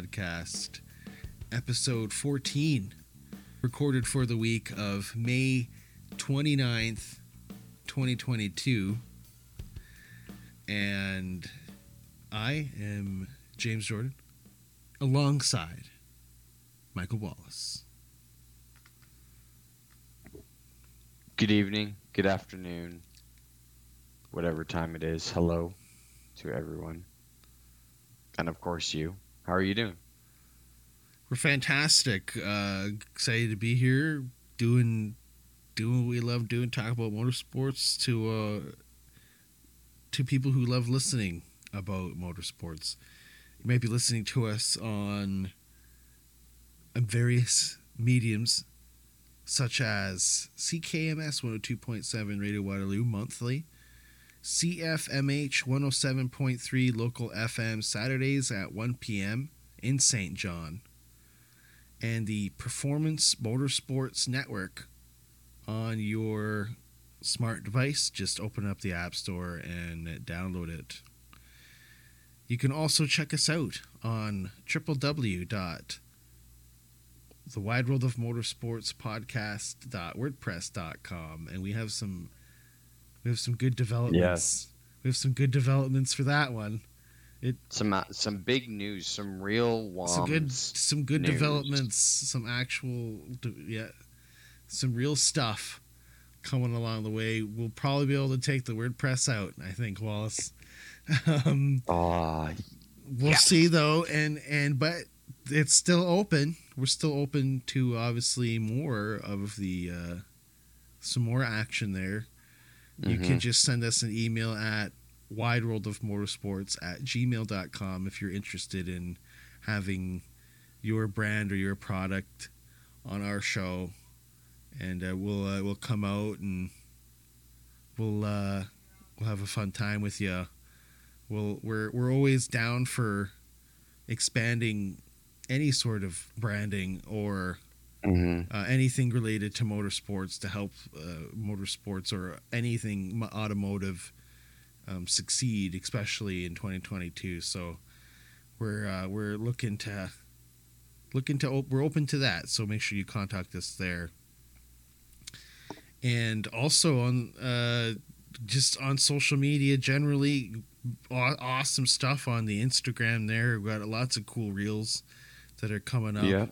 podcast, episode 14, recorded for the week of May 29th, 2022. And I am James Jordan, alongside Michael Wallace. Good evening, good afternoon, whatever time it is. Hello to everyone. And of course you. How are you doing? We're fantastic. Excited to be here, doing what we love doing, talk about motorsports to people who love listening about motorsports. You might be listening to us on various mediums, such as CKMS 102.7 Radio Waterloo monthly, CFMH 107.3 local FM Saturdays at 1 p.m. in St. John, and the Performance Motorsports Network on your smart device. Just open up the App Store and download it. You can also check us out on www.thewideworldofmotorsportspodcast.wordpress.com, and we have some good developments. Yes. We have some good developments for that one. Some big news, some real WWOMS. Some good news. Developments, some actual, some real stuff coming along the way. We'll probably be able to take the WordPress out, I think, Wallace. We'll see though, but it's still open. We're still open to obviously more of the some more action there. You can just send us an email at wideworldofmotorsports@gmail.com if you're interested in having your brand or your product on our show, and we'll come out and we'll have a fun time with you. We're always down for expanding any sort of branding or anything related to motorsports to help motorsports or anything automotive succeed, especially in 2022. So we're we're open to that. So make sure you contact us there. And also on just on social media generally, awesome stuff on the Instagram there. We've got lots of cool reels that are coming up. Yeah.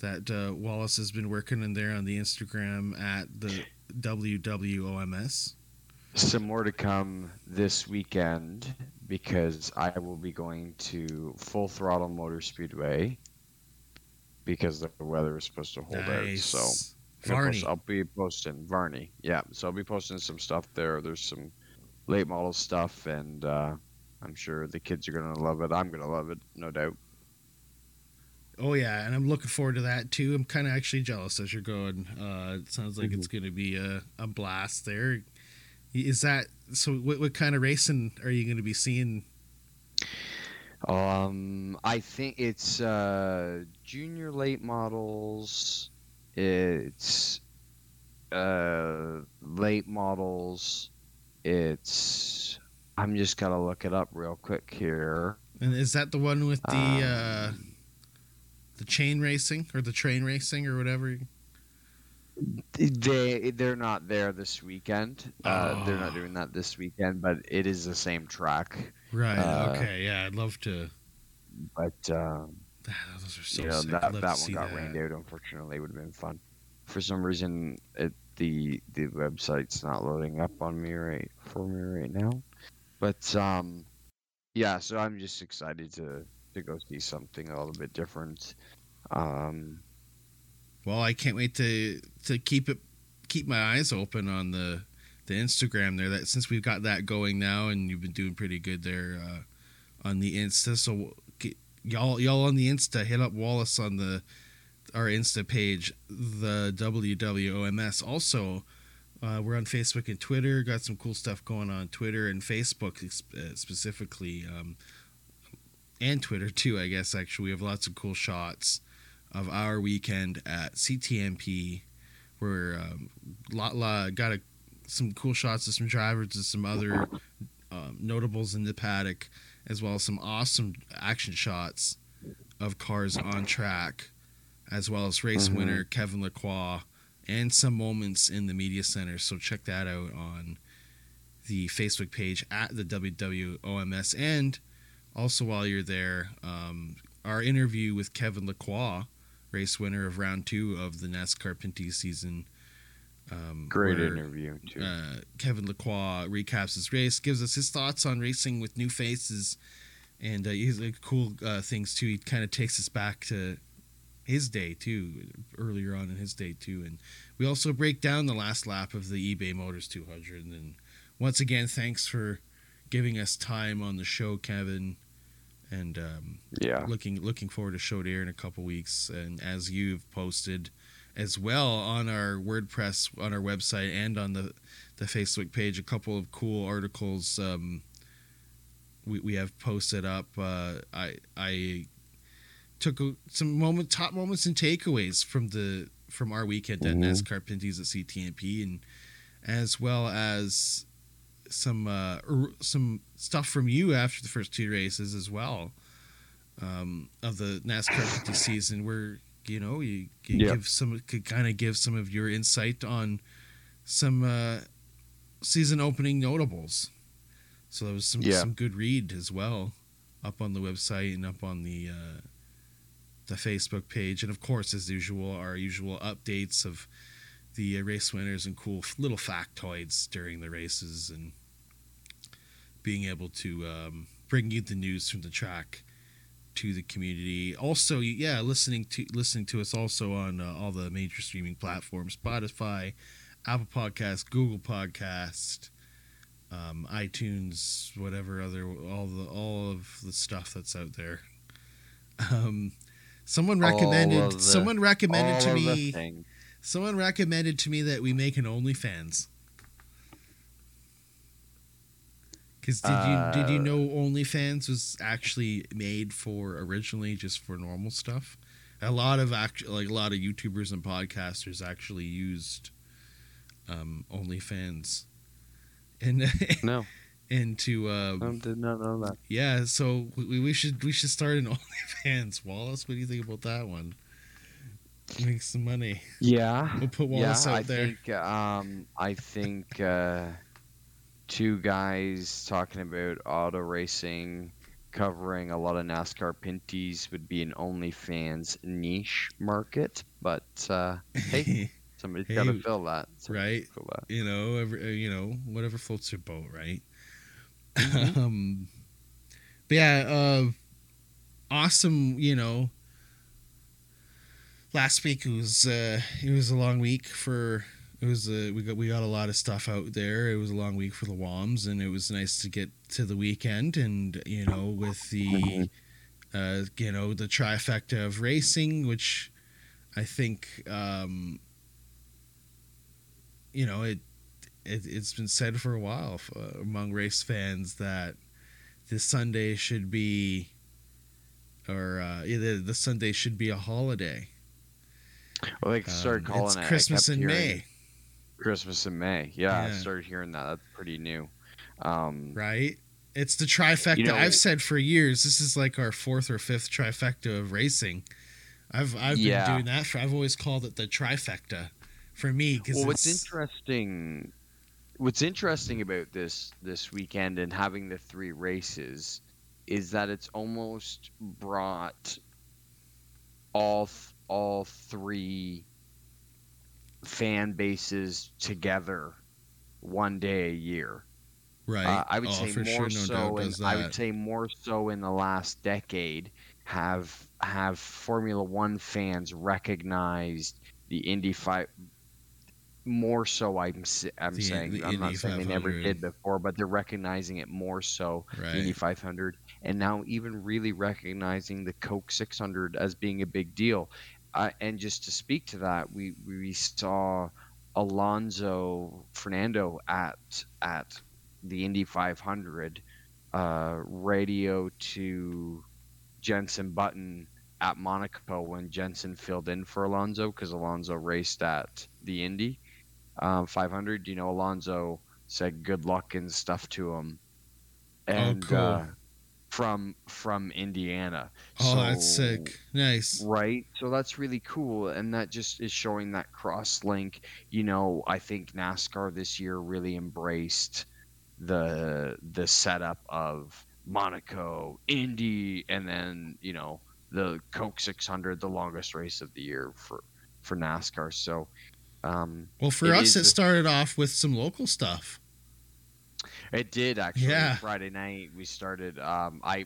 That Wallace has been working in there on the Instagram at the WWOMS. Some more to come this weekend because I will be going to Full Throttle Motor Speedway because the weather is supposed to hold out. So Varney. I'll be posting Varney. Yeah, so I'll be posting some stuff there. There's some late model stuff, and I'm sure the kids are going to love it. I'm going to love it, no doubt. Oh, yeah, and I'm looking forward to that, too. I'm kind of actually jealous as you're going. It sounds like it's going to be a blast there. Is that – so what kind of racing are you going to be seeing? I think it's junior late models. It's late models. It's – I'm just going to look it up real quick here. And is that the one with the the chain racing or the train racing or whatever? They're not there this weekend. They're not doing that this weekend, but it is the same track. Right. Okay. Yeah, I'd love to. But those are so sick. That one got rained out. Unfortunately, it would have been fun. For some reason, the website's not loading up on me right now. But yeah. So I'm just excited to go see something a little bit different. Well, I can't wait to keep my eyes open on the Instagram there. That since we've got that going now, and you've been doing pretty good there on the Insta. So y'all on the Insta, hit up Wallace on our Insta page, the WWOMS. Also, we're on Facebook and Twitter. Got some cool stuff going on Twitter and Facebook specifically. And Twitter too, I guess. Actually, we have lots of cool shots of our weekend at CTMP. We're got some cool shots of some drivers and some other notables in the paddock, as well as some awesome action shots of cars on track, as well as race winner Kevin Lacroix, and some moments in the media center. So check that out on the Facebook page at the WWOMS. And also while you're there, our interview with Kevin Lacroix, race winner of round two of the NASCAR Pinty's season. Great interview, too. Kevin Lacroix recaps his race, gives us his thoughts on racing with new faces, and he's like cool things, too. He kind of takes us back to his day, too, earlier on in his day, too. And we also break down the last lap of the eBay Motors 200. And once again, thanks for giving us time on the show, Kevin. And looking forward to show to air in a couple weeks. And as you've posted as well on our WordPress, on our website, and on the Facebook page, a couple of cool articles we have posted up. I took top moments and takeaways from our weekend at NASCAR Pinty's at CTMP, and as well as some stuff from you after the first two races as well, of the NASCAR Pinty's season, where you could give some of your insight on some season opening notables. So there was some good read as well up on the website and up on the Facebook page, and of course, as usual, our usual updates of the race winners and cool little factoids during the races, and being able to bring you the news from the track to the community. Also, listening to us also on all the major streaming platforms: Spotify, Apple Podcasts, Google Podcasts, iTunes, whatever other, all of the stuff that's out there. Someone recommended to me that we make an OnlyFans. Because did you know OnlyFans was actually made originally just for normal stuff? A lot of YouTubers and podcasters actually used OnlyFans. And no. And to I did not know that. Yeah, so we should start an OnlyFans. Wallace, what do you think about that one? Make some money. Yeah, we'll put Wallace out there. I think two guys talking about auto racing, covering a lot of NASCAR Pinty's, would be an OnlyFans niche market. But hey, somebody's got to fill that, right? Whatever floats your boat, right? Mm-hmm. Awesome. Last week it was a long week we got a lot of stuff out there. It was a long week for the WWOMS, and it was nice to get to the weekend, and with the the trifecta of racing, which I think it's been said for a while among race fans that this Sunday should be the Sunday should be a holiday. Well, they started calling it's Christmas in May. Christmas in May. Yeah, I started hearing that. That's pretty new. Right? It's the trifecta. I've said for years, this is like our fourth or fifth trifecta of racing. I've been doing that. I've always called it the trifecta for me. What's interesting about this weekend and having the three races is that it's almost brought all three fan bases together one day a year, right? I would say more so in the last decade have Formula One fans recognized the Indy 500 more so. I'm not saying they never did before, but they're recognizing it more so. Right. Indy 500, and now even really recognizing the Coke 600 as being a big deal. And just to speak to that, we saw Fernando at the Indy 500 radio to Jenson Button at Monaco when Jenson filled in for Alonso, because Alonso raced at the Indy 500. Alonso said good luck and stuff to him. And, cool. from Indiana. Oh, so, that's sick. Nice. Right? So that's really cool. And that just is showing that cross-link. You know, I think NASCAR this year really embraced the setup of Monaco, Indy, and then, you know, the Coke 600, the longest race of the year for NASCAR. So, well, for us, it started off with some local stuff. It did, actually. Yeah. Friday night we started. I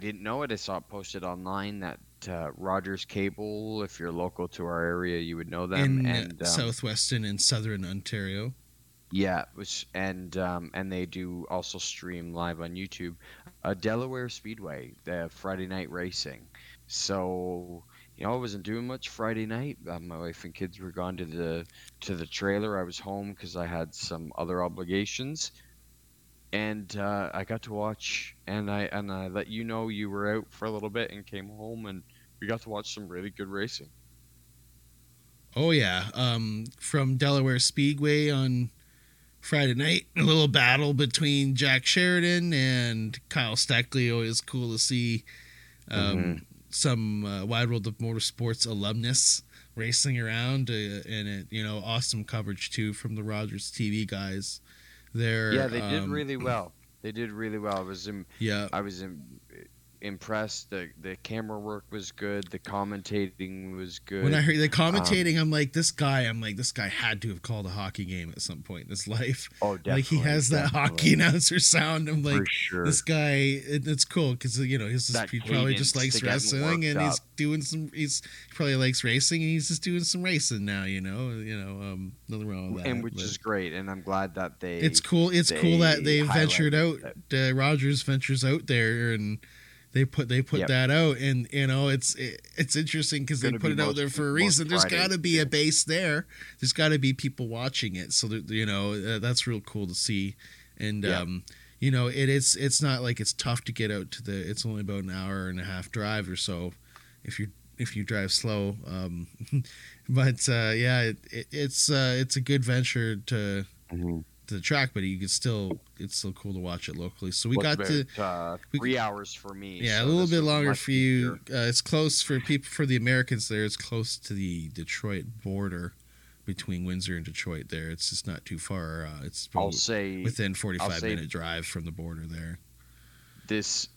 didn't know it. I saw it posted online that Rogers Cable, if you're local to our area, you would know them. And southwestern and southern Ontario. Yeah, and they do also stream live on YouTube. Delaware Speedway, the Friday night racing. So, you know, I wasn't doing much Friday night. My wife and kids were gone to the trailer. I was home because I had some other obligations. And I got to watch, and I let you know you were out for a little bit and came home, and we got to watch some really good racing. Oh, yeah. From Delaware Speedway on Friday night, a little battle between Jack Sheridan and Kyle Stackley. Always cool to see some Wide World of Motorsports alumnus racing around, and it, you know, awesome coverage, too, from the Rogers TV guys. They did really well. They did really well. I was impressed. The camera work was good. The commentating was good. When I heard the commentating, I'm like, this guy had to have called a hockey game at some point in his life. Oh, definitely. Like, he has that hockey announcer sound. I'm like, sure. This guy, it's cool because, you know, he probably just likes wrestling, and he probably likes racing, and he's just doing some racing now, you know, nothing wrong with that. And which is great, and I'm glad that they. It's cool. It's cool that they ventured out. Rogers ventures out there and. They put that out, and you know it's interesting because they put it out there for a reason. There's got to be a base there. There's got to be people watching it. So that, you know, that's real cool to see. And you know, it's not like it's tough to get out to the. It's only about an hour and a half drive or so, if you drive slow. It's a good venture to. Mm-hmm. The track, but you could it's still cool to watch it locally. So we got to 3 hours for me. Yeah, so a little bit longer for you. It's close for people, for the Americans there. It's close to the Detroit border between Windsor and Detroit. There, it's just not too far. It's within 45-minute drive from the border there. This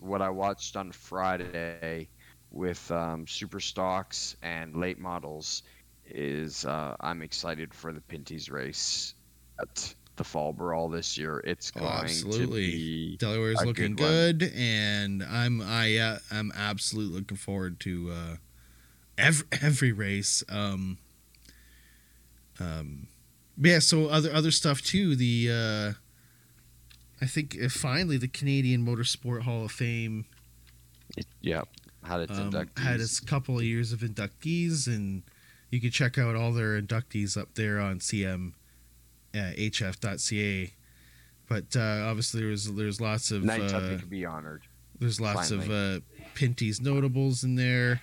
what I watched on Friday with super stocks and late models is I'm excited for the Pinty's race. At the fall brawl this year, it's going to be Delaware's looking good, and I'm absolutely looking forward to every race. So other stuff too. I think finally the Canadian Motorsport Hall of Fame. Had its couple of years of inductees, and you can check out all their inductees up there on hf.ca, but obviously there's lots of nighttime to be honored. There's lots of Pinty's notables in there.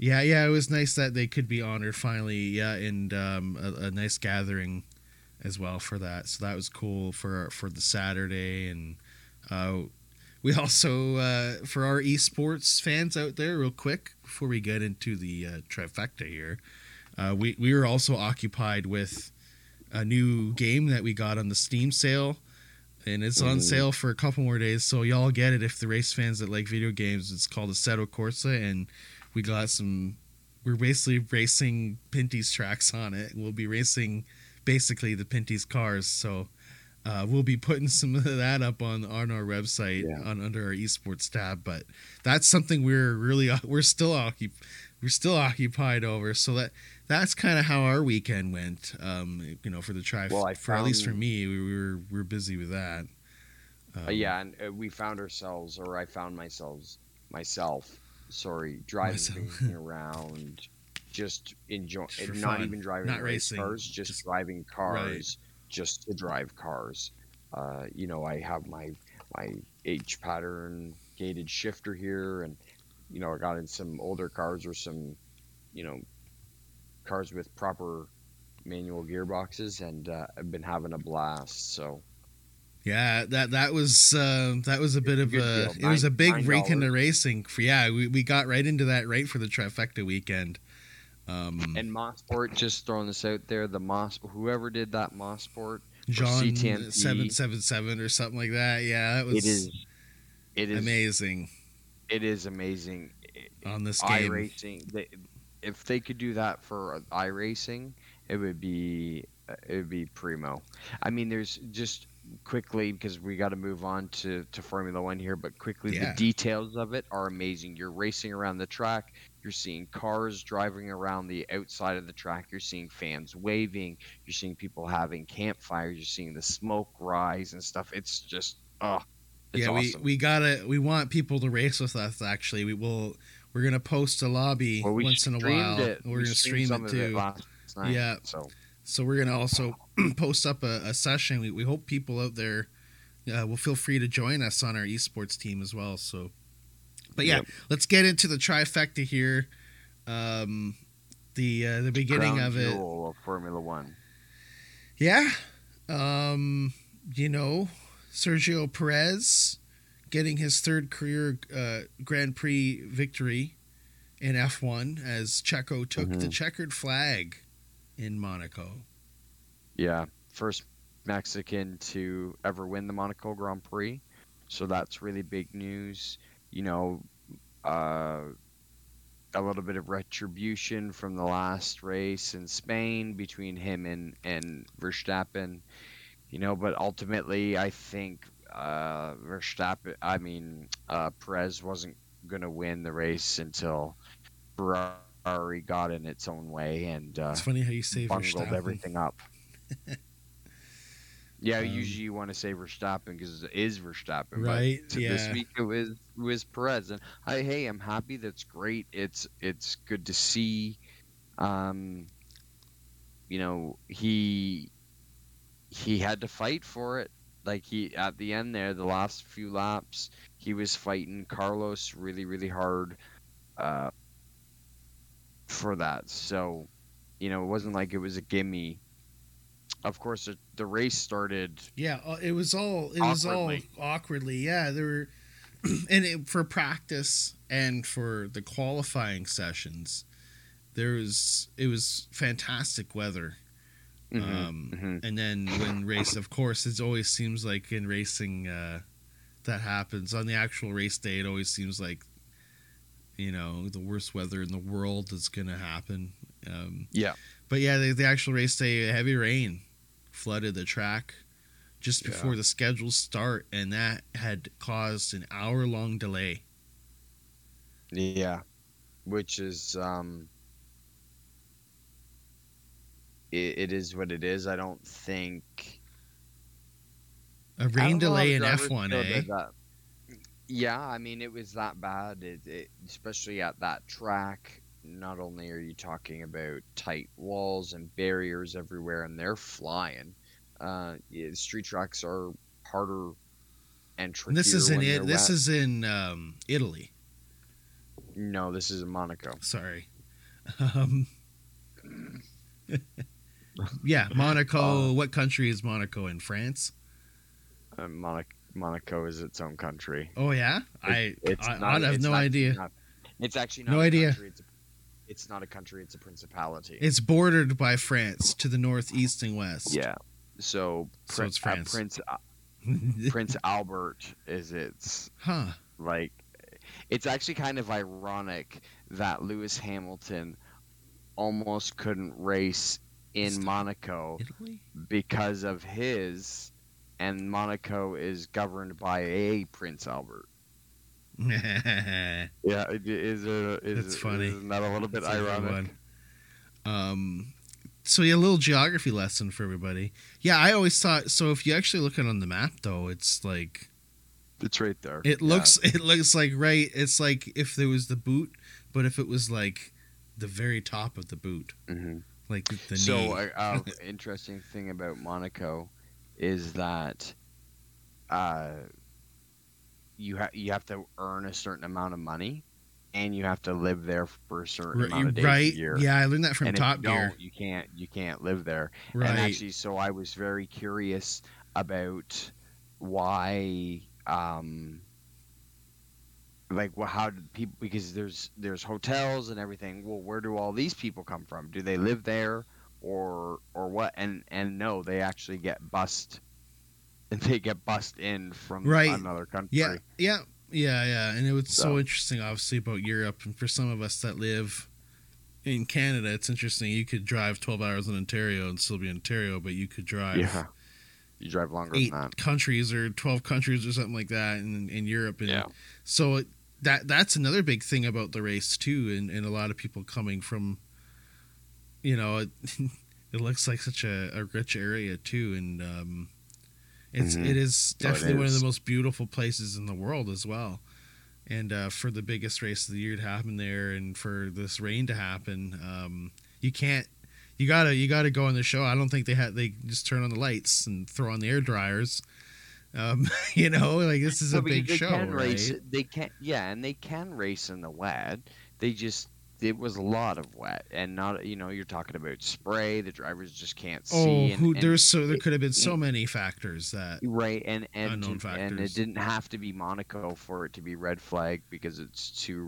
It was nice that they could be honored finally. And a nice gathering as well for that. So that was cool for the Saturday, and we also for our esports fans out there, real quick before we get into the trifecta here, we were also occupied with. A new game that we got on the Steam sale, and it's on sale for a couple more days, so y'all get it if the race fans that like video games. It's called Assetto Corsa, and we're basically racing Pinty's tracks on it. We'll be racing basically the Pinty's cars, so we'll be putting some of that up on our website under our esports tab. But that's something we're still occupied over, so that's kind of how our weekend went. You know, for the trifecta. Well, at least for me, we were busy with that. And we found ourselves, or I found myself, driving around, just enjoying, not even driving, not racing cars, just driving cars, right. Just to drive cars. You know, I have my H pattern gated shifter here, and you know, I got in some older cars or some, you know. Cars with proper manual gearboxes, and I've been having a blast. So Yeah, that was a bit of a deal. It was a big rake into racing. We got right into that right for the trifecta weekend. And Mosport, just throwing this out there, the whoever did that Mosport, John CTMP, 777 or something like that. Yeah, that was it is amazing. It is amazing on this game. iRacing, if they could do that for iRacing, it would be primo. I mean, there's just quickly, because we got to move on to Formula One here, but quickly, the details of it are amazing. You're racing around the track. You're seeing cars driving around the outside of the track. You're seeing fans waving. You're seeing people having campfires. You're seeing the smoke rise and stuff. It's just, awesome. We want people to race with us. Actually, we're gonna post a lobby once in a while. We're gonna stream it too. So we're gonna also post up a session. We hope people out there will feel free to join us on our esports team as well. So. But let's get into the trifecta here. The beginning of it. Jewel of Formula One. Yeah, Sergio Perez getting his third career Grand Prix victory in F1 as Checo took the checkered flag in Monaco. Yeah, first Mexican to ever win the Monaco Grand Prix, so that's really big news. A little bit of retribution from the last race in Spain between him and Verstappen, but ultimately I think Perez wasn't going to win the race until Ferrari got in its own way and it's funny how you say bungled everything up. Yeah, usually you want to say Verstappen because it is Verstappen, right? But this week it was Perez, and I'm happy. That's great. It's good to see. He had to fight for it. Like at the end there, the last few laps, he was fighting Carlos really, really hard for that. So, it wasn't like it was a gimme. Of course, the race started. Yeah, it was all awkwardly. Yeah, there were, for practice and for the qualifying sessions, it was fantastic weather. And then when race, of course, it always seems like in racing that happens on the actual race day. It always seems like the worst weather in the world is going to happen. But the actual race day, heavy rain flooded the track just before the scheduled start, and that had caused an hour-long delay. Yeah, which is it is what it is. I don't think a rain delay in F1, Yeah, I mean it was that bad, especially at that track. Not only are you talking about tight walls and barriers everywhere, and they're flying. Street tracks are harder and trickier. This is in Italy. No, this is in Monaco. Sorry. Monaco. What country is Monaco in? France? Monaco is its own country. Oh yeah, I have no idea. It's actually not. No idea. Country. It's not a country, it's a principality. It's bordered by France to the north, east, and west. Yeah. So it's France. Prince Albert is its... Huh. Like, it's actually kind of ironic that Lewis Hamilton almost couldn't race in Monaco because of his... And Monaco is governed by a Prince Albert. Funny. Isn't that a little bit ironic? A little geography lesson for everybody. Yeah, I always thought so. If you actually look at it on the map, though, it's like it's right there. It looks like right. It's like if there was the boot, but if it was like the very top of the boot, like the knee. So, interesting thing about Monaco is that. You have to earn a certain amount of money, and you have to live there for a certain amount of days a year. Yeah, I learned that from Top Gear. You can't live there. Right. And actually, so I was very curious about why, how do people, because there's hotels and everything. Well, where do all these people come from? Do they live there or what? And no, they actually get bussed. They get bussed in from another country. Yeah. And it was so interesting, obviously, about Europe. And for some of us that live in Canada, it's interesting. You could drive 12 hours in Ontario and still be in Ontario, but you could drive... Yeah. You drive longer than that. 8 countries or 12 countries or something like that in Europe. And yeah. So that's another big thing about the race, too, and a lot of people coming from, you know, it looks like such a rich area, too, and... It is definitely one of the most beautiful places in the world as well. And for the biggest race of the year to happen there and for this rain to happen, you gotta go on the show. I don't think they just turn on the lights and throw on the air dryers. This is a big show. They can race in the wet. It was a lot of wet, and not, you're talking about spray. The drivers just can't see. There could have been so many factors that unknown factors. And it didn't have to be Monaco for it to be red flag because it's too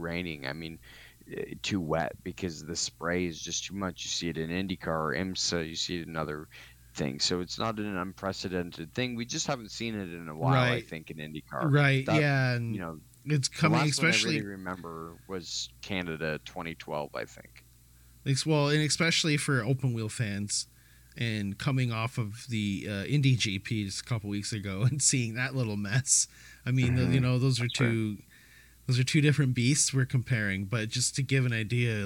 wet, because the spray is just too much. You see it in IndyCar or IMSA. You see it in other things. So it's not an unprecedented thing. We just haven't seen it in a while. Right. I think in IndyCar, right? It's coming, especially. The last one I really remember was Canada 2012, I think. Well, and especially for open wheel fans, and coming off of the Indy GP just a couple weeks ago and seeing that little mess. I mean, those are two different beasts we're comparing. But just to give an idea, how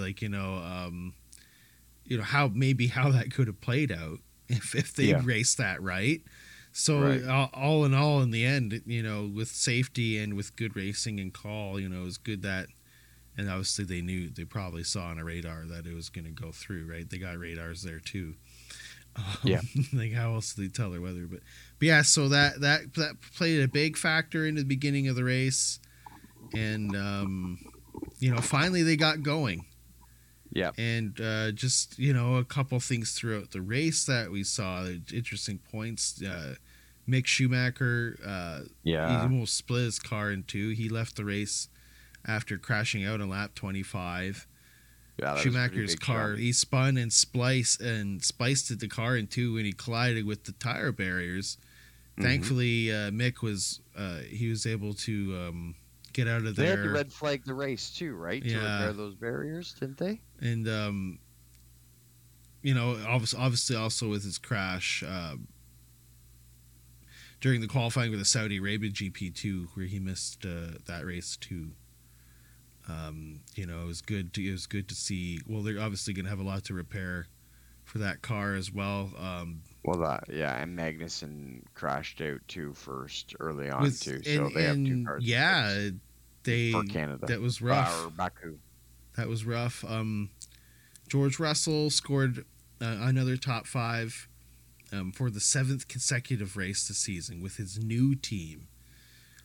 that could have played out if they raced that right. So all in all, in the end, with safety and with good racing and call, it was good that, and obviously they probably saw on a radar that it was going to go through, right? They got radars there too. How else do they tell their weather? But yeah, so that played a big factor into the beginning of the race, and finally they got going. Yeah, and a couple things throughout the race that we saw, interesting points. Mick Schumacher, he almost split his car in two. He left the race after crashing out on lap 25. Yeah, Schumacher's car, he spun and spliced the car in two when he collided with the tire barriers. Mm-hmm. Thankfully, Mick was able to get out of there. They had to red flag the race too, right? Yeah. To repair those barriers, didn't they? And obviously, also with his crash during the qualifying with the Saudi Arabia GP too, where he missed that race too. It was good to see. Well, they're obviously going to have a lot to repair for that car as well. And Magnussen crashed out too first early on too, so they have two cars. Yeah, for Canada. That was rough. Baku. That was rough. George Russell scored another top five for the 7th consecutive race this season with his new team.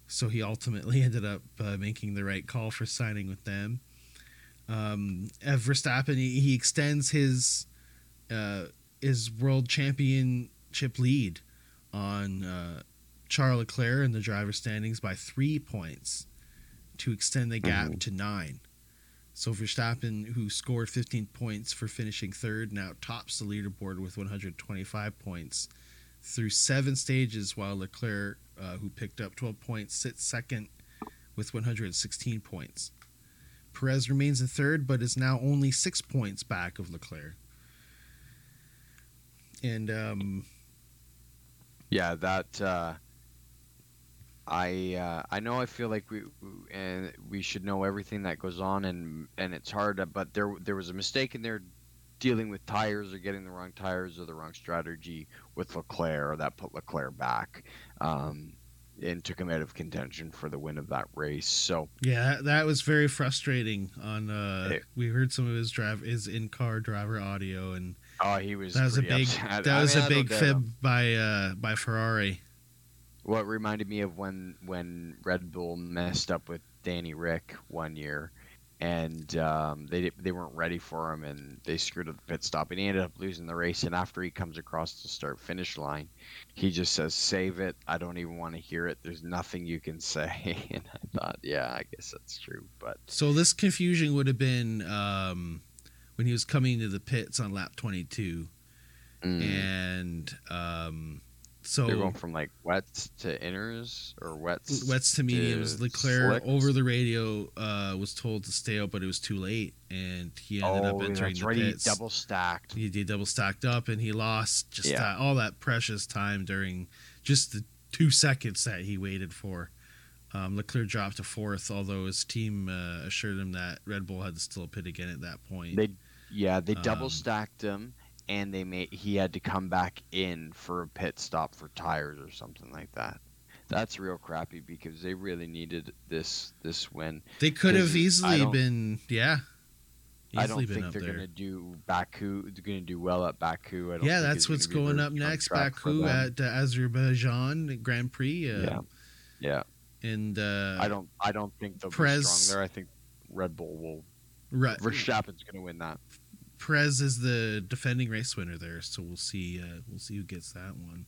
So he ultimately ended up making the right call for signing with them. Verstappen, he extends his world championship lead on Charles Leclerc in the driver standings by 3 points to extend the gap to 9. So Verstappen, who scored 15 points for finishing 3rd, now tops the leaderboard with 125 points through 7 stages, while Leclerc, who picked up 12 points, sits 2nd with 116 points. Perez remains in 3rd, but is now only 6 points back of Leclerc. And I know I feel like we should know everything that goes on, and it's hard, but there was a mistake in there dealing with tires or getting the wrong tires or the wrong strategy with Leclerc, or that put Leclerc back and took him out of contention for the win of that race. So yeah, that was very frustrating. On we heard some of his in-car driver audio, and that was a big fib by Ferrari. Well, it reminded me of when Red Bull messed up with Danny Rick one year, and they weren't ready for him, and they screwed up the pit stop, and he ended up losing the race. And after he comes across the start-finish line, he just says, "Save it. I don't even want to hear it. There's nothing you can say." And I thought, yeah, I guess that's true. But so this confusion would have been when he was coming to the pits on lap 22, and so they're going from like wets to inners or wets to mediums. Leclerc slicks. Over the radio was told to stay out, but it was too late, and he ended up entering the pits. He double stacked. He double stacked up, and he lost just all that precious time during just the 2 seconds that he waited for. Leclerc dropped to fourth, although his team assured him that Red Bull had to still pit again at that point. They double stacked him. And he had to come back in for a pit stop for tires or something like that. That's real crappy because they really needed this win. They could have easily been, I don't think they're going to do Baku. They're going to do well at Baku. That's what's going up next. Baku at Azerbaijan Grand Prix. And I don't think they'll be strong there. I think Red Bull will. Right. Verstappen's going to win that. Perez is the defending race winner there, so we'll see who gets that one.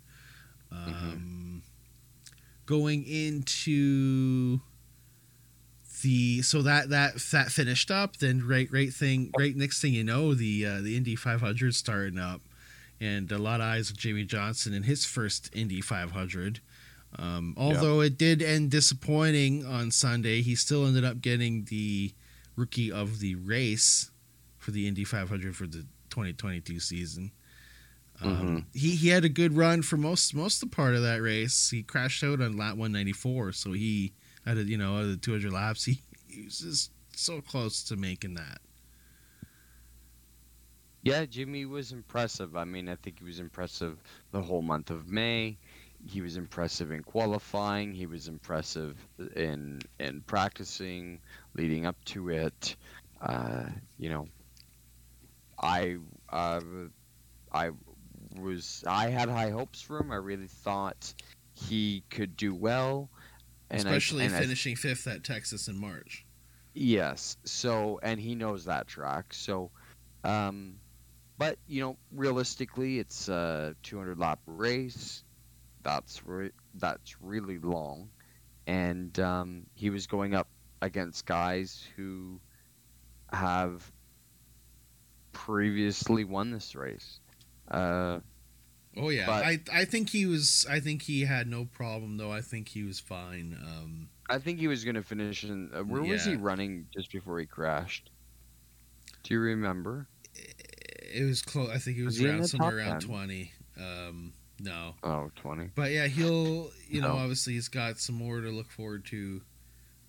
Going into the that finished up, then next thing you know, the Indy 500 starting up, and a lot of eyes of Jimmie Johnson in his first Indy 500. Although it did end disappointing on Sunday, he still ended up getting the rookie of the race for the Indy 500 for the 2022 season. He had a good run for most of the part of that race. He crashed out on lap 194, so he had out of the 200 laps, he was just so close to making that. Yeah, Jimmie was impressive. I mean, I think he was impressive the whole month of May. He was impressive in qualifying. He was impressive in practicing leading up to it. I had high hopes for him. I really thought he could do well, especially finishing fifth at Texas in March. Yes. So, and he knows that track. So, but realistically, it's a 200 lap race. That's really long, and he was going up against guys who have previously won this race. I think he was. I think he had no problem though. I think he was fine. I think he was going to finish. And where was he running just before he crashed? Do you remember? It was close. I think he was around somewhere around 20. No. Oh, 20. But yeah, he'll. Obviously he's got some more to look forward to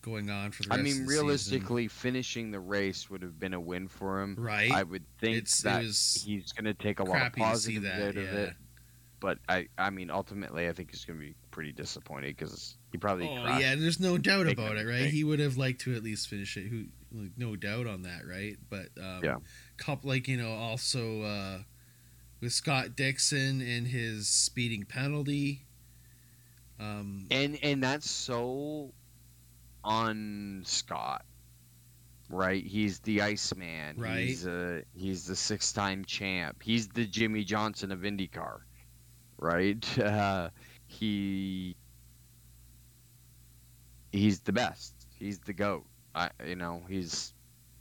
going on for the rest of the realistically season. Finishing the race would have been a win for him. Right. I would think he's going to take a lot of positives out of it. But I mean, ultimately, I think he's going to be pretty disappointed because he probably. Oh yeah, there's no doubt about it, right? He would have liked to at least finish it. No doubt on that, right? But also with Scott Dixon and his speeding penalty. And that's so. On Scott, right? He's the Iceman. Right. He's the six-time champ. He's the Jimmie Johnson of IndyCar, right? He's the best. He's the GOAT. He's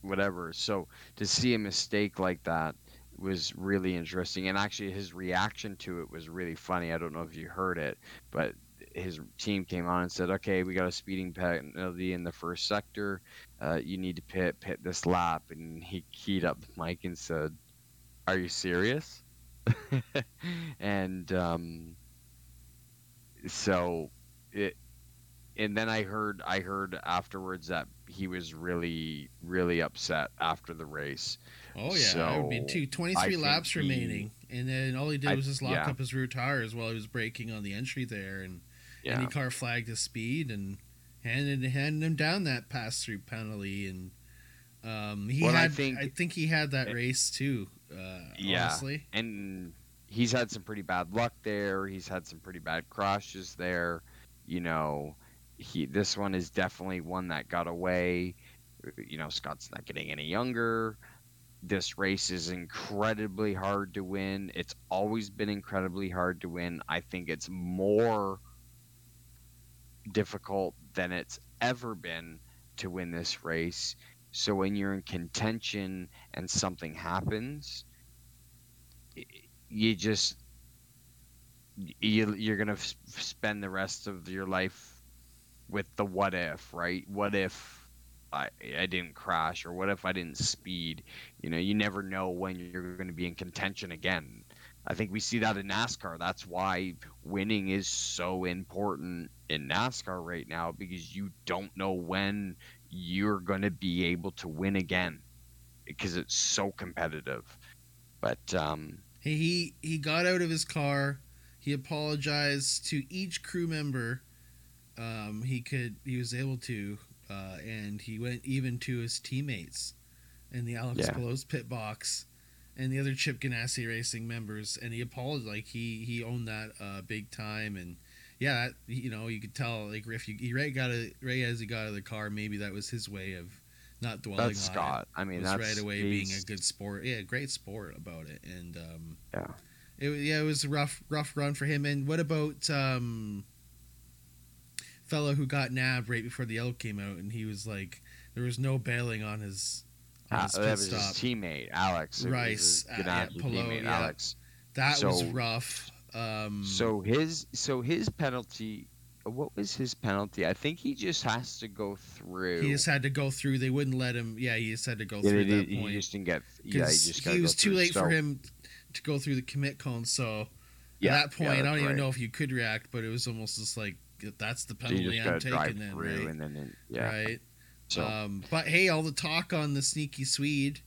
whatever. So to see a mistake like that was really interesting, and actually his reaction to it was really funny. I don't know if you heard it, but his team came on and said, "Okay, we got a speeding penalty in the first sector. You need to pit this lap." And he keyed up the mic and said, "Are you serious?" And so it. And then I heard afterwards that he was really, really upset after the race. Oh yeah, so I would be too. 23 laps remaining, and then all he did was just lock up his rear tires while he was braking on the entry there, and IndyCar flagged his speed and handed him down that pass through penalty, and I think he had that race too. Honestly, and he's had some pretty bad luck there. He's had some pretty bad crashes there. This one is definitely one that got away. You know, Scott's not getting any younger. This race is incredibly hard to win. It's always been incredibly hard to win. I think it's more difficult than it's ever been to win this race. So when you're in contention and something happens, you just you're going to spend the rest of your life with the what if, right? What if I didn't crash, or what if I didn't speed? You know, you never know when you're going to be in contention again. I think we see that in NASCAR. That's why winning is so important in NASCAR right now, because you don't know when you're going to be able to win again, because it's so competitive. But he got out of his car. He apologized to each crew member. He was able to. And he went even to his teammates in the Alex Pallou's pit box and the other Chip Ganassi Racing members, and he apologized. Like he owned that big time, and yeah, you know, you could tell, like, if you right as he got out of the car, maybe that was his way of not dwelling on Scott. It. I mean, that's right away being a good sport, great sport about it, and it was a rough run for him. And what about fellow who got nabbed right before the yellow came out, and he was like, there was no bailing on his pit stop. His teammate Alex Rice, Palou, Alex. That was rough. So his penalty. What was his penalty? I think he just has to go through. He just had to go through. They wouldn't let him. Yeah, he just had to go through at that point. He just didn't get. Yeah, he was too late for him to go through the commit cone. So at that point, I don't even know if you could react, but it was almost just like, that's the penalty I'm taking then, right? And then right. So, but hey, all the talk on the sneaky Swede,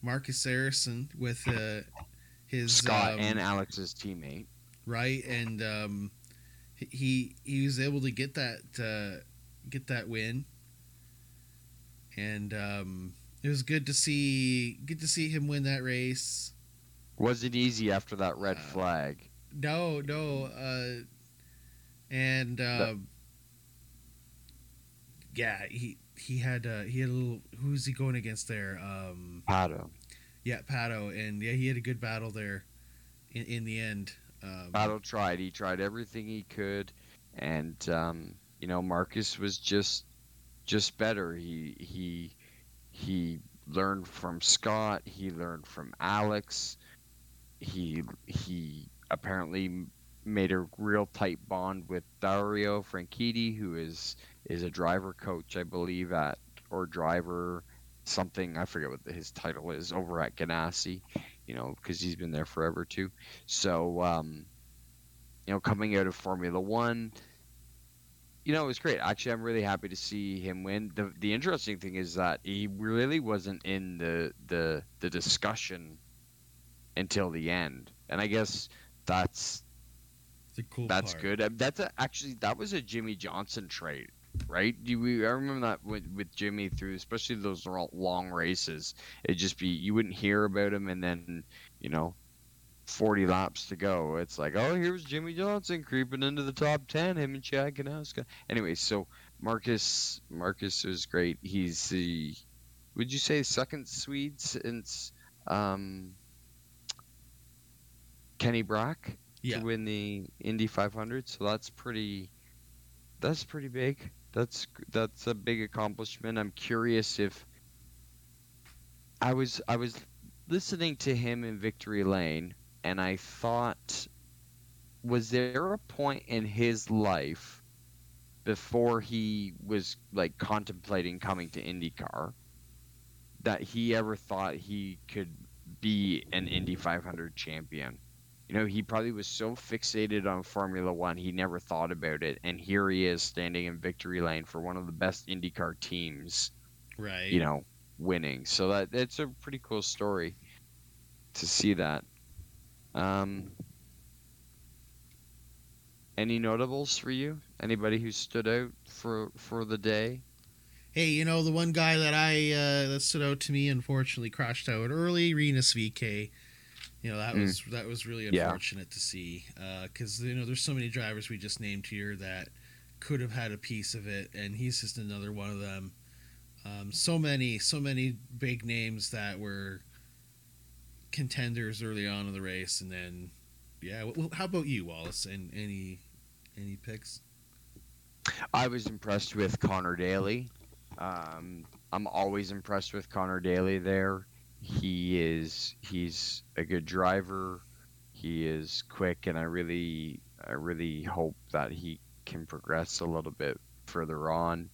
Marcus Ericsson, with his Scott and Alex's teammate, right? And he was able to get that win, and it was good to see him win that race. Was it easy after that red flag? No. And he had a little. Who's he going against there? Pato. Yeah, Pato, and he had a good battle there. In the end, Pato tried. He tried everything he could, and Marcus was just better. He learned from Scott. He learned from Alex. He apparently made a real tight bond with Dario Franchitti, who is a driver coach, I believe, driver something. I forget what his title is over at Ganassi, because he's been there forever too. So, coming out of Formula One, it was great. Actually, I'm really happy to see him win. The interesting thing is that he really wasn't in the discussion until the end. And I guess that's the cool part. Good. That's that was a Jimmie Johnson trait, right? I remember that with Jimmie through, especially those long races. It'd just be, you wouldn't hear about him, and then 40 laps to go, it's like, oh, here's Jimmie Johnson creeping into the top 10. Him and Chad Kanowska. Anyway, so Marcus was great. He's the, would you say, second Swede since Kenny Brack? Yeah. To win the Indy 500, so that's pretty big. That's a big accomplishment. I'm curious if I was listening to him in Victory Lane, and I thought, was there a point in his life before he was like contemplating coming to IndyCar that he ever thought he could be an Indy 500 champion? He probably was so fixated on Formula One, he never thought about it. And here he is standing in Victory Lane for one of the best IndyCar teams, right? Winning. So that's a pretty cool story to see that. Any notables for you? Anybody who stood out for the day? Hey, the one guy that that stood out to me, unfortunately, crashed out early, Rinus VK. That was really unfortunate to see, because there's so many drivers we just named here that could have had a piece of it, and he's just another one of them. So many big names that were contenders early on in the race, and then, yeah. Well, how about you, Wallace? And any picks? I was impressed with Connor Daly. I'm always impressed with Connor Daly. There, he's a good driver. He is quick, and I really hope that he can progress a little bit further on.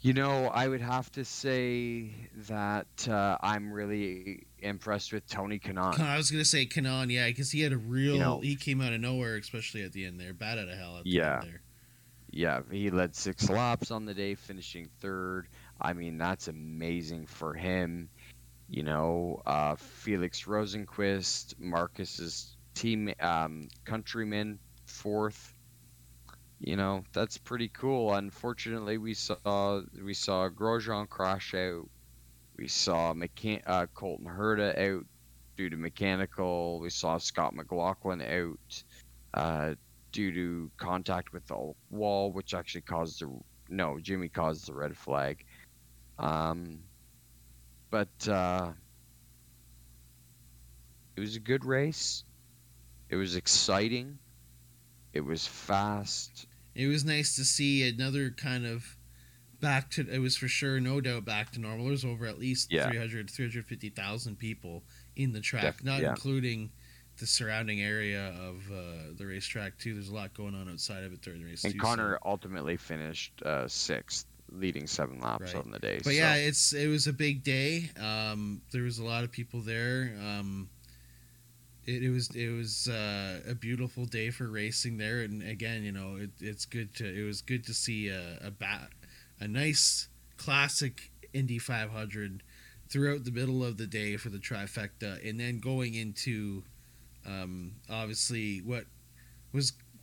You know, I would have to say that I'm really impressed with Tony Kanaan. I was going to say Kanaan, yeah, because he had a real... he came out of nowhere, especially at the end there. Bad out of hell at the end there. Yeah, he led 6 laps on the day, finishing 3rd. I mean, that's amazing for him. You know, Felix Rosenquist, Marcus's team, countryman, 4th. You know, that's pretty cool. Unfortunately, we saw Grosjean crash out. We saw Colton Herta out due to mechanical. We saw Scott McLaughlin out due to contact with the wall, which actually Jimmy caused the red flag. But it was a good race. It was exciting. It was fast. It was nice to see another kind of back to... It was for sure, no doubt, back to normal. There was over at least 350,000 people in the track, including the surrounding area of the racetrack, too. There's a lot going on outside of it during the race, and Connor ultimately finished 6th, leading 7 laps on the day. But, yeah, it was a big day. There was a lot of people there. It was a beautiful day for racing there, and again, you know, it was good to see a nice classic Indy 500 throughout the middle of the day for the trifecta, and then going into obviously what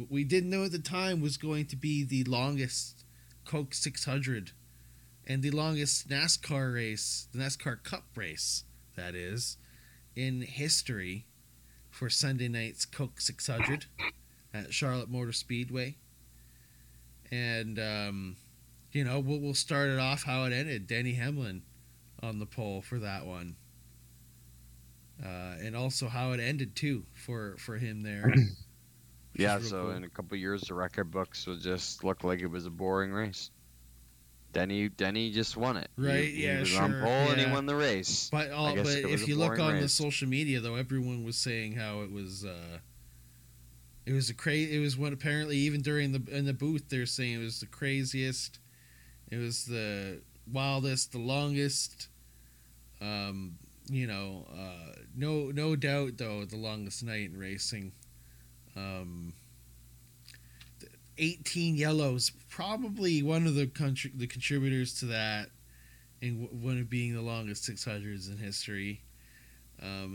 we didn't know at the time was going to be the longest Coke 600 and the longest NASCAR race, the NASCAR Cup race, that is, in history. For Sunday night's Coke 600 at Charlotte Motor Speedway. And, you know, we'll start it off how it ended. Denny Hamlin on the pole for that one. And also how it ended, too, for him there. Yeah, so cool. In a couple of years, the record books will just look like it was a boring race. Denny just won it. Right, he was on pole and he won the race. But if you look on the social media, though, everyone was saying how it was what apparently even during in the booth they're saying it was the craziest, it was the wildest, the longest, no doubt though, the longest night in racing. 18 yellows, probably one of the contributors to that, and one of being the longest 600s in history,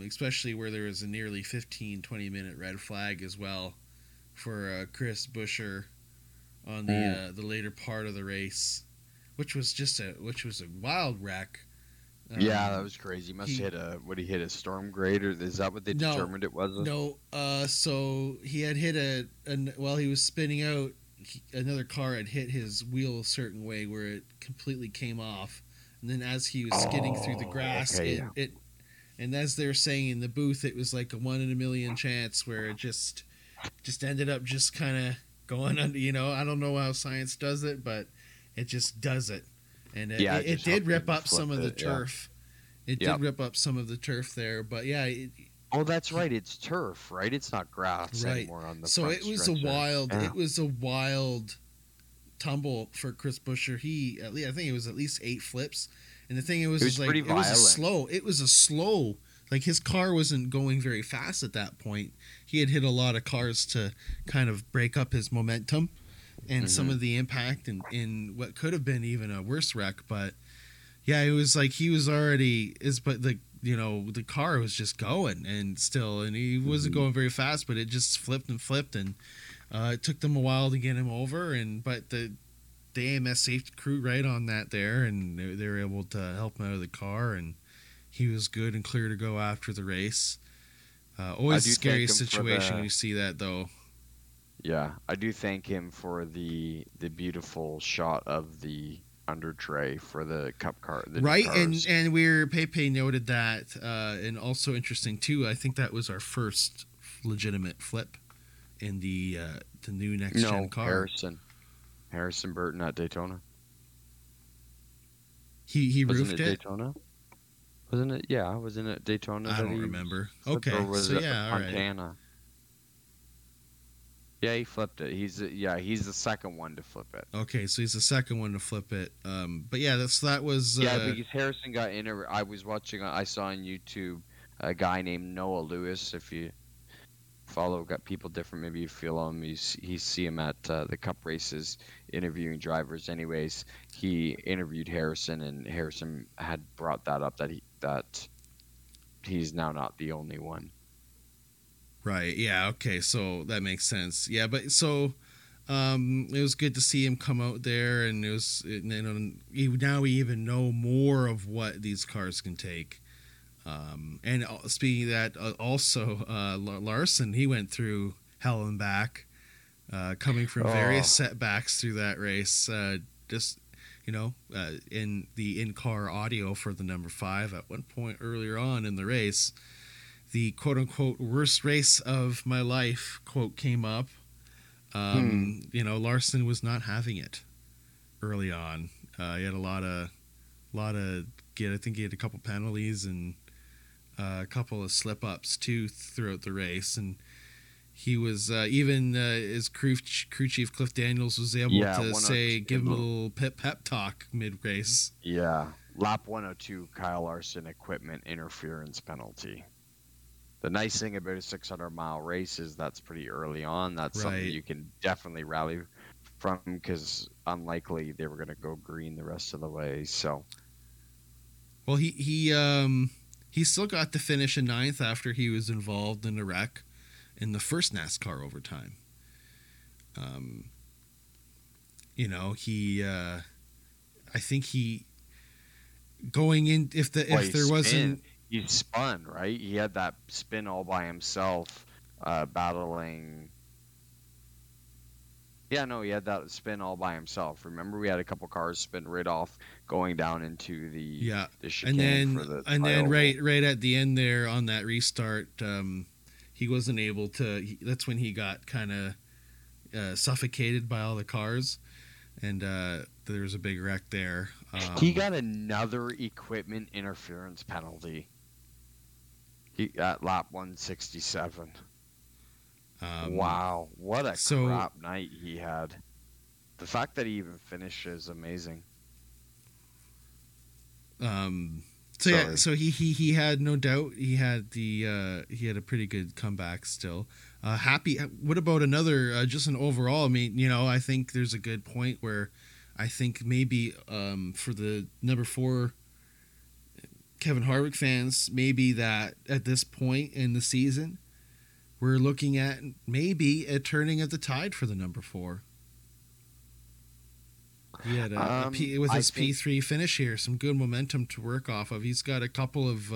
especially where there was a nearly 20-minute red flag as well for Chris Buescher on the later part of the race, which was a wild wreck. That was crazy. He hit a storm grade, or is that what they determined it was? No. So he had hit while he was spinning out, another car had hit his wheel a certain way where it completely came off. And then as he was skidding through the grass, and as they were saying in the booth, it was like a 1 in a million chance where it just ended up just kind of going under, you know, I don't know how science does it, but it just does it. And it did rip up some of the turf. It did rip up some of the turf there, but yeah. That's right. It's turf, right? It's not grass anymore on the front stretch. So it was a wild tumble for Chris Buescher. I think it was at least 8 flips. And the thing it was slow. Like his car wasn't going very fast at that point. He had hit a lot of cars to kind of break up his momentum. And some of the impact in what could have been even a worse wreck, but yeah, it was like he was already the car was just going and he wasn't going very fast, but it just flipped and it took them a while to get him over, but the AMS safety crew right on that there, and they were able to help him out of the car, and he was good and clear to go after the race. Always a scary situation when you see that though. Yeah, I do thank him for the beautiful shot of the under tray for the cup car. And Pepe noted that, and also interesting too. I think that was our first legitimate flip in the new next gen car. Harrison Burton at Daytona. He roofed it. Daytona? Wasn't it? Yeah, wasn't it Daytona? I don't remember. Okay, so yeah, all right. Yeah, he flipped it. He's the second one to flip it. Okay, so he's the second one to flip it. But yeah, that was. Yeah, because Harrison got in. I was watching. I saw on YouTube a guy named Noah Lewis. If you got people different. Maybe you follow him. You see him at the Cup races interviewing drivers. Anyways, he interviewed Harrison, and Harrison had brought that up that he's now not the only one. Right. Yeah. Okay. So that makes sense. Yeah. But so it was good to see him come out there, and it was. And now we even know more of what these cars can take. And speaking of that, also Larson, he went through hell and back, coming from various setbacks through that race. In the in-car audio for the number 5 at one point earlier on in the race, the quote-unquote worst race of my life quote came up. Larson was not having it early on. He had a lot of get. I think he had a couple penalties and. A couple of slip-ups, too, throughout the race. And he was, his crew chief, Cliff Daniels, was able to say, give him a little pep talk mid-race. Yeah. Lap 102, Kyle Larson equipment interference penalty. The nice thing about a 600-mile race is that's pretty early on. That's something you can definitely rally from because unlikely they were going to go green the rest of the way. So, well, he still got to finish in ninth after he was involved in a wreck in the first NASCAR overtime. I think he going in he spun, right? He had that spin all by himself, battling. Yeah, no, he had that spin all by himself. Remember, we had a couple cars spin right off, going down into the chicane and then right at the end there on that restart, he wasn't able to. That's when he got kind of suffocated by all the cars, and there was a big wreck there. He got another equipment interference penalty. He at lap 167. Wow, what a crap night he had. The fact that he even finished is amazing. So he had no doubt he had a pretty good comeback still. Happy. What about another just an overall? I mean, I think there's a good point where I think maybe for the number 4 Kevin Harvick fans, maybe that at this point in the season we're looking at maybe a turning of the tide for the number 4. He had P3 finish here, some good momentum to work off of. He's got a couple of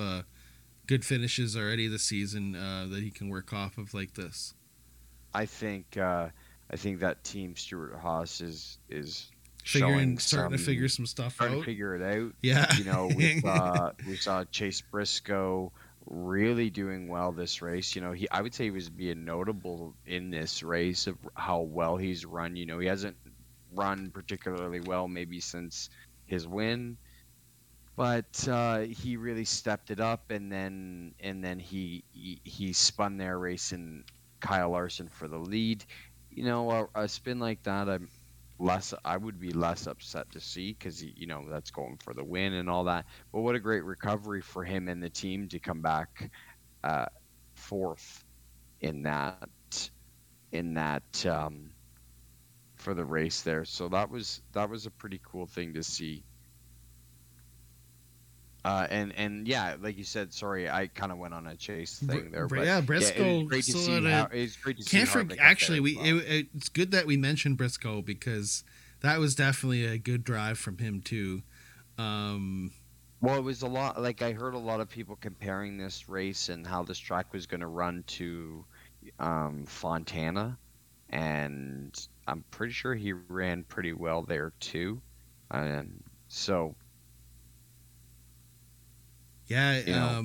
good finishes already this season that he can work off of like this. I think that team Stuart Haas is starting to figure it out. Yeah, we saw Chase Briscoe really doing well this race. I would say he was being notable in this race of how well he's run. He hasn't run particularly well maybe since his win, but he really stepped it up, and then he spun their race in Kyle Larson for the lead. A spin like that, I would be less upset to see because, that's going for the win and all that. But what a great recovery for him and the team to come back fourth in that for the race there. So that was a pretty cool thing to see. Like you said, sorry, I kind of went on a chase thing there. But yeah, Briscoe. Yeah, it's great to see. It's good that we mentioned Briscoe because that was definitely a good drive from him too. Well, it was a lot. Like I heard a lot of people comparing this race and how this track was going to run to Fontana, and I'm pretty sure he ran pretty well there too. So. Yeah.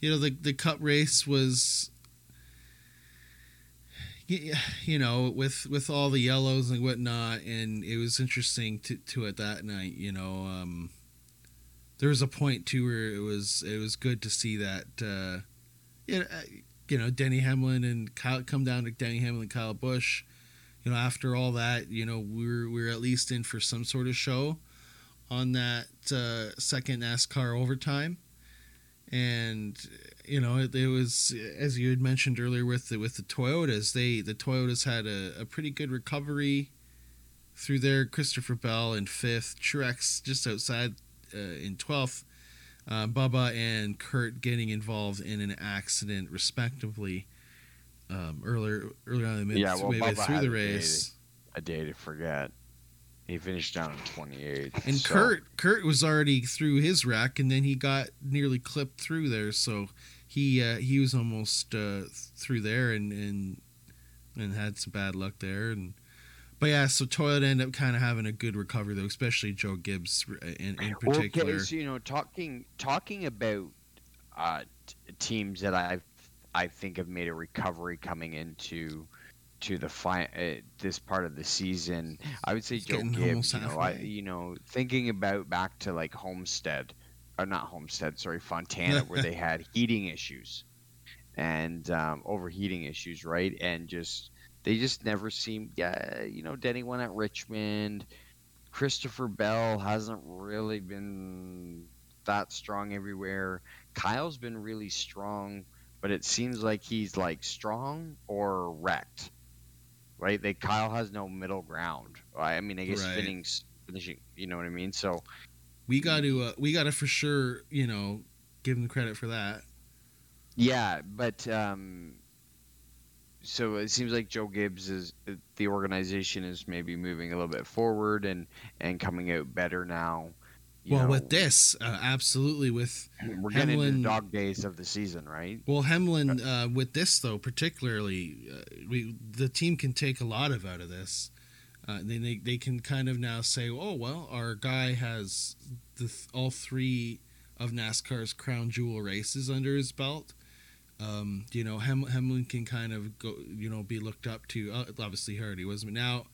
You know, the Cup race was, you know, with all the yellows and whatnot, and it was interesting to it that night. You know, there was a point too where it was good to see that, Denny Hamlin and Kyle come down to Denny Hamlin, Kyle Busch. You know, after all that, you know, we're at least in for some sort of show on that second NASCAR overtime. And you know, it was, as you had mentioned earlier, with the Toyotas. The Toyotas had a pretty good recovery through there. Christopher Bell in 5th, Truex just outside in 12th, Bubba and Kurt getting involved in an accident respectively earlier on in the midway through the race. A day to forget. He finished down in 28th. And so. Kurt was already through his wreck, and then he got nearly clipped through there. So he was almost through there, and had some bad luck there. But yeah, so Toyota ended up kind of having a good recovery though, especially Joe Gibbs in particular. Okay, so you know, talking about teams that I think have made a recovery coming into the this part of the season, I would say it's Joe Gibbs. Thinking about back to like Fontana, where they had heating issues and overheating issues, right? And they never seemed. Yeah, you know, Denny went at Richmond. Christopher Bell hasn't really been that strong everywhere. Kyle's been really strong, but it seems like he's like strong or wrecked. Right, Kyle has no middle ground. I mean, I guess finishing. You know what I mean? So we got to for sure, you know, give him credit for that. Yeah, but so it seems like Joe Gibbs the organization is maybe moving a little bit forward and coming out better now. With this, absolutely, with we're Hamlin, getting into the dog days of the season, right? Well, Hamlin, with this though, particularly, the team can take a lot out of this. They can kind of now say, oh well, our guy has all three of NASCAR's crown jewel races under his belt. You know, Hamlin can kind of go, you know, be looked up to. Obviously, he already was, but now.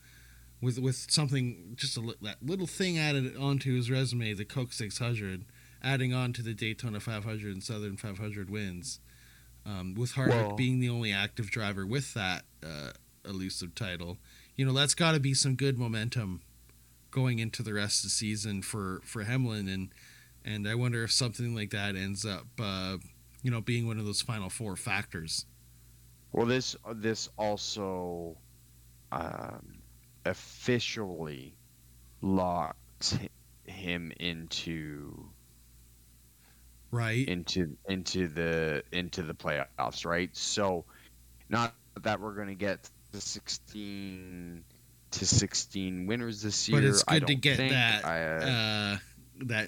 With something, just that little thing added onto his resume, the Coke 600, adding on to the Daytona 500 and Southern 500 wins, with Harvick being the only active driver with that elusive title. You know, that's got to be some good momentum going into the rest of the season for Hamlin, and I wonder if something like that ends up, you know, being one of those final four factors. Well, this also... officially locked him into the playoffs, right? So not that we're going to get the 16 winners this year, but it's good to get that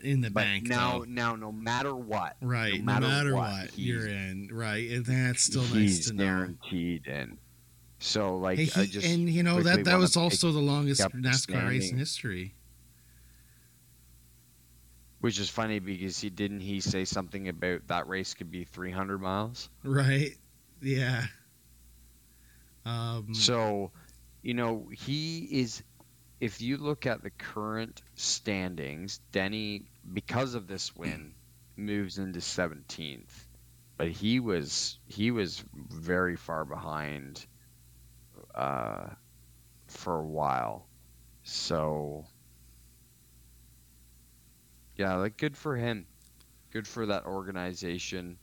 in the bank now. No matter what, right? No matter what you're in, right? And that's still nice to know. Guaranteed in. So like hey, and you know that was also the longest NASCAR race in history, which is funny because he say something about that race could be 300 miles, right? Yeah. So, you know, he is. If you look at the current standings, Denny, because of this win, moves into 17th, but he was very far behind. For a while. So yeah, like good for him. Good for that organization.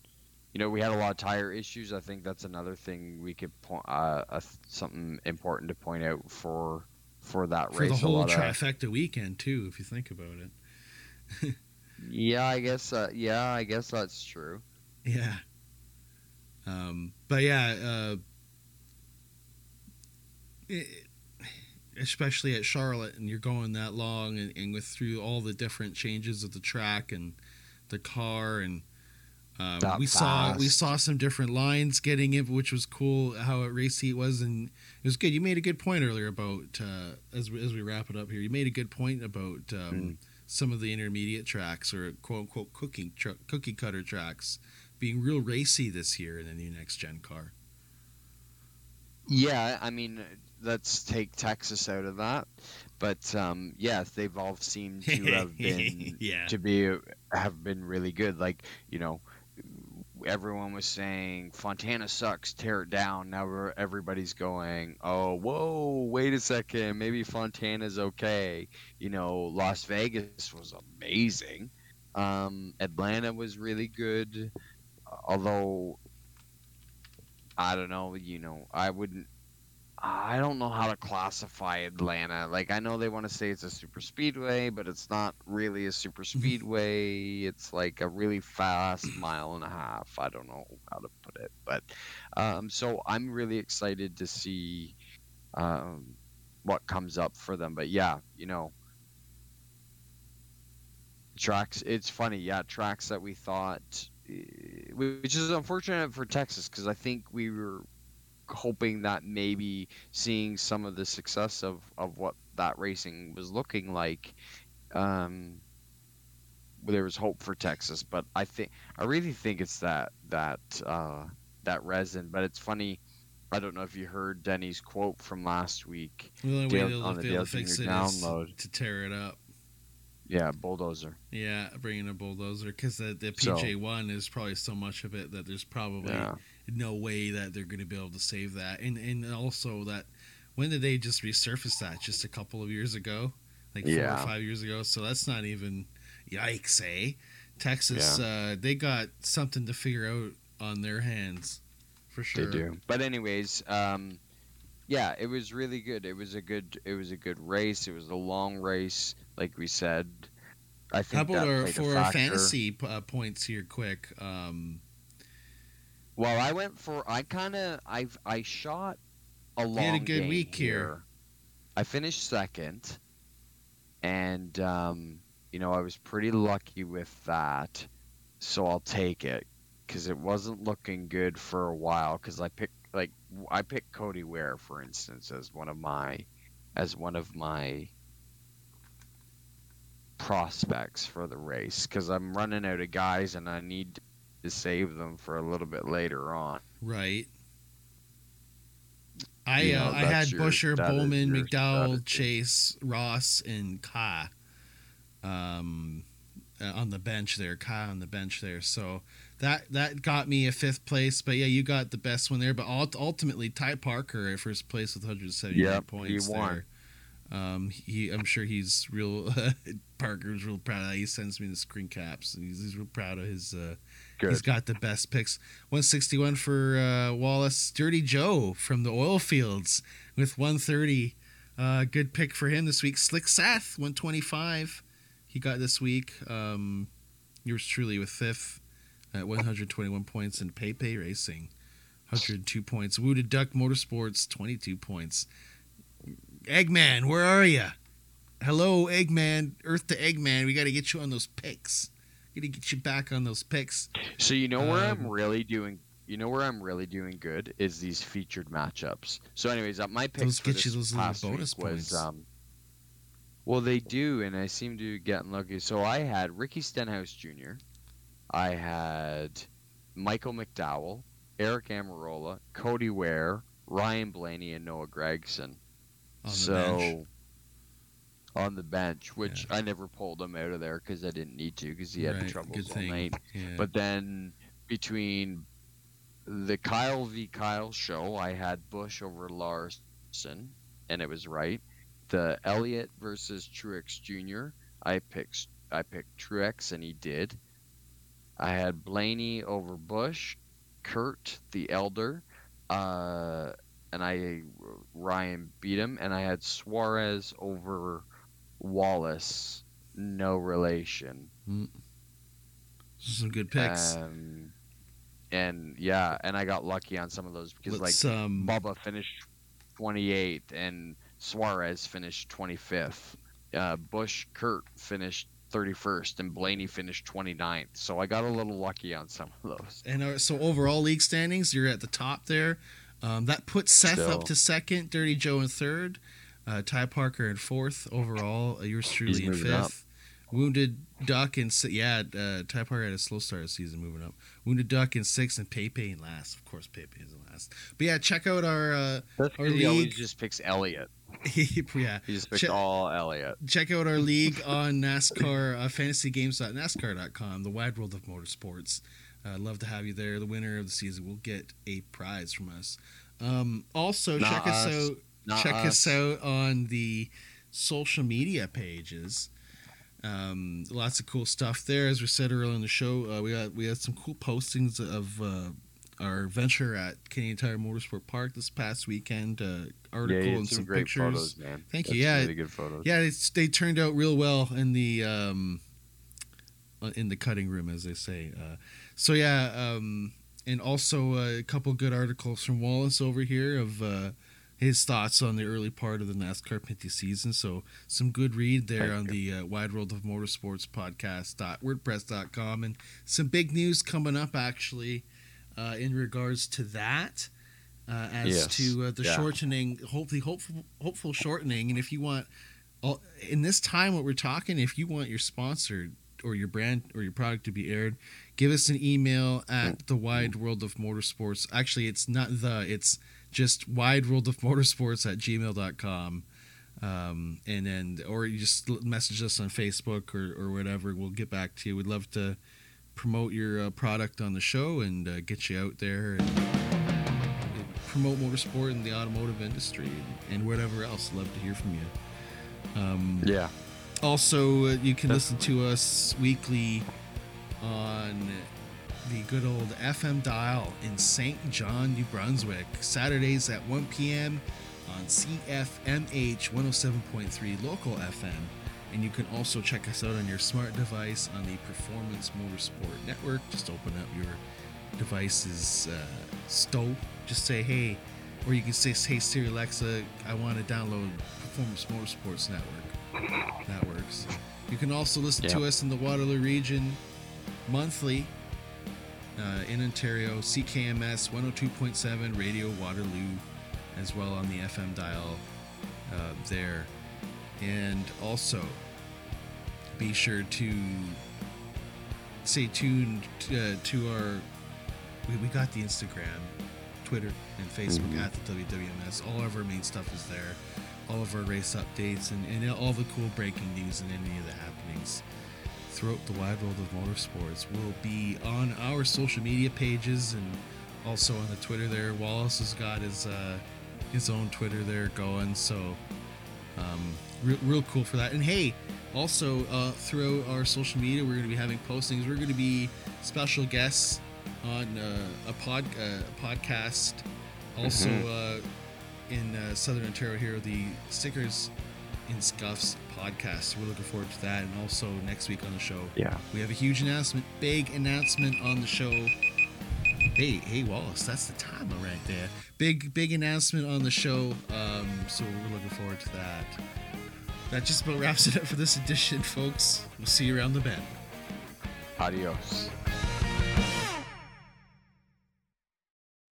You know, we had a lot of tire issues. I think that's another thing we could point something important to point out for that race. For the whole trifecta weekend too, if you think about it. I guess that's true. Yeah. But yeah, especially at Charlotte, and you're going that long and with through all the different changes of the track and the car and We saw some different lines getting it, which was cool. How racy it was, and it was good. You made a good point earlier about as we wrap it up here. You made a good point about some of the intermediate tracks or quote unquote cookie cutter tracks being real racy this year in the new next gen car. Yeah, I mean, let's take Texas out of that, but they've all seemed to have been have been really good. Like, you know, everyone was saying Fontana sucks, tear it down. Now everybody's going, oh, whoa, wait a second, maybe Fontana's okay. You know, Las Vegas was amazing. Atlanta was really good, although I don't know. You know, I don't know how to classify Atlanta. Like, I know they want to say it's a super speedway, but it's not really a super speedway. It's like a really fast 1.5 miles. I don't know how to put it, but so I'm really excited to see what comes up for them. But yeah, you know, tracks. It's funny, yeah, tracks that we thought, which is unfortunate for Texas because I think we were hoping that maybe seeing some of the success of what that racing was looking like, there was hope for Texas. But I really think it's that resin. But it's funny, I don't know if you heard Denny's quote from last week. The only way on the Dale Jr. download to tear it up. Yeah, bulldozer. Yeah, bringing a bulldozer because the PJ1 is probably so much of it that there's probably no way that they're going to be able to save that. And also that, when did they just resurface that? Just a couple of years ago? Like 4 or 5 years ago? So that's not even, yikes, eh? Texas, they got something to figure out on their hands for sure. They do. But anyways, yeah, it was really good. It was a good race. It was a long race, like we said. I think. How about our fantasy points here, quick? Well, I went for. I shot a long. You had a good week here. I finished second, and you know, I was pretty lucky with that, so I'll take it because it wasn't looking good for a while. Because I picked Cody Ware, for instance, as one of my prospects for the race because I'm running out of guys and I need to save them for a little bit later on. Right. I had Buescher, Bowman, McDowell, Chase, Ross, and Ka on the bench there. So that got me a fifth place, but yeah, you got the best one there. But ultimately, Ty Parker at first place with 179 points. He won. There. I'm sure he's real. Parker's real proud of that. He sends me the screen caps, and he's real proud of his. He's got the best picks. 161 for Wallace. Dirty Joe from the oil fields with 130. Good pick for him this week. Slick Seth 125. He got this week. Yours truly with fifth. At 121 points, and Pepe Racing, 102 points. Wounded Duck Motorsports, 22 points. Eggman, where are you? Hello, Eggman. Earth to Eggman. We got to get you on those picks. Got to get you back on those picks. So you know where I'm really doing. You know where I'm really doing good is these featured matchups. So, anyways, my picks for this past week was. Points. Well, they do, and I seem to get lucky. So I had Ricky Stenhouse Jr. I had Michael McDowell, Eric Amarola, Cody Ware, Ryan Blaney, and Noah Gragson. On the bench, which I never pulled him out of there because I didn't need to because he had the troubles all night. Yeah. But then between the Kyle v. Kyle show, I had Busch over Larson, and it was right. The Elliott versus Truex Jr., I picked Truex, and he did. I had Blaney over Busch, Kurt the Elder, and Ryan beat him, and I had Suarez over Wallace, no relation. Some good picks. And I got lucky on some of those because Bubba finished 28th and Suarez finished 25th. Busch, Kurt finished 31st, and Blaney finished 29th. So I got a little lucky on some of those. And so overall league standings, you're at the top there. That puts Seth up to second, Dirty Joe in third, Ty Parker in fourth overall. Yours truly in fifth. Up. Wounded Duck in sixth. Yeah, Ty Parker had a slow start of the season moving up. Wounded Duck in sixth, and Pepe in last. Of course, Pepe is in last. But yeah, check out our league. He always just picks Elliott. Yeah, he just picked all Elliott. Check out our league on NASCAR, fantasygames.nascar.com, the wide world of motorsports. Love to have you there. The winner of the season will get a prize from us. Also, check us out on the social media pages. Lots of cool stuff there. As we said earlier in the show, we had some cool postings of our venture at Canadian Tire Motorsport Park this past weekend. Article and some great pictures. Photos, man. Thank you. Yeah, really good photos. Yeah, they turned out real well in the cutting room, as they say. And also a couple good articles from Wallace over here of his thoughts on the early part of the NASCAR Pinty season. So some good read there on the Wide World of Motorsports podcast.wordpress.com, and some big news coming up actually in regards to that shortening, hopeful shortening. And if you want, in this time what we're talking, if you want your sponsor or your brand or your product to be aired, give us an email at the Wide World of Motorsports. Actually, it's not the, it's just wideworldofmotorsports@gmail.com, and then, or you just message us on Facebook or whatever. We'll get back to you. We'd love to promote your product on the show and get you out there and promote motorsport and the automotive industry and whatever else. Love to hear from you. Also, you can listen to us weekly on the good old FM dial in St. John, New Brunswick, Saturdays at 1 p.m. on CFMH 107.3 local FM. And you can also check us out on your smart device on the Performance Motorsport Network. Just open up your device's store. Just say, hey, or you can say, hey, Siri Alexa, I want to download Performance Motorsports Network. That works. You can also listen to us in the Waterloo region monthly. In Ontario, CKMS 102.7 Radio Waterloo, as well on the FM dial there. And also, be sure to stay tuned to our... We got the Instagram, Twitter, and Facebook at the WWMS. All of our main stuff is there. All of our race updates and all the cool breaking news and any of the happenings throughout the wide world of motorsports will be on our social media pages, and also on the Twitter there. Wallace has got his own Twitter there going, so real cool for that. And hey, also throughout our social media, we're going to be having postings. We're going to be special guests on a podcast also in Southern Ontario here, the Stickers in Scuffs podcast. So we're looking forward to that. And also next week on the show, we have a huge announcement, on the show. Hey Wallace, that's the timer right there. Big announcement on the show. So we're looking forward to that. That just about wraps it up for this edition, folks. We'll see you around the bend. Adios.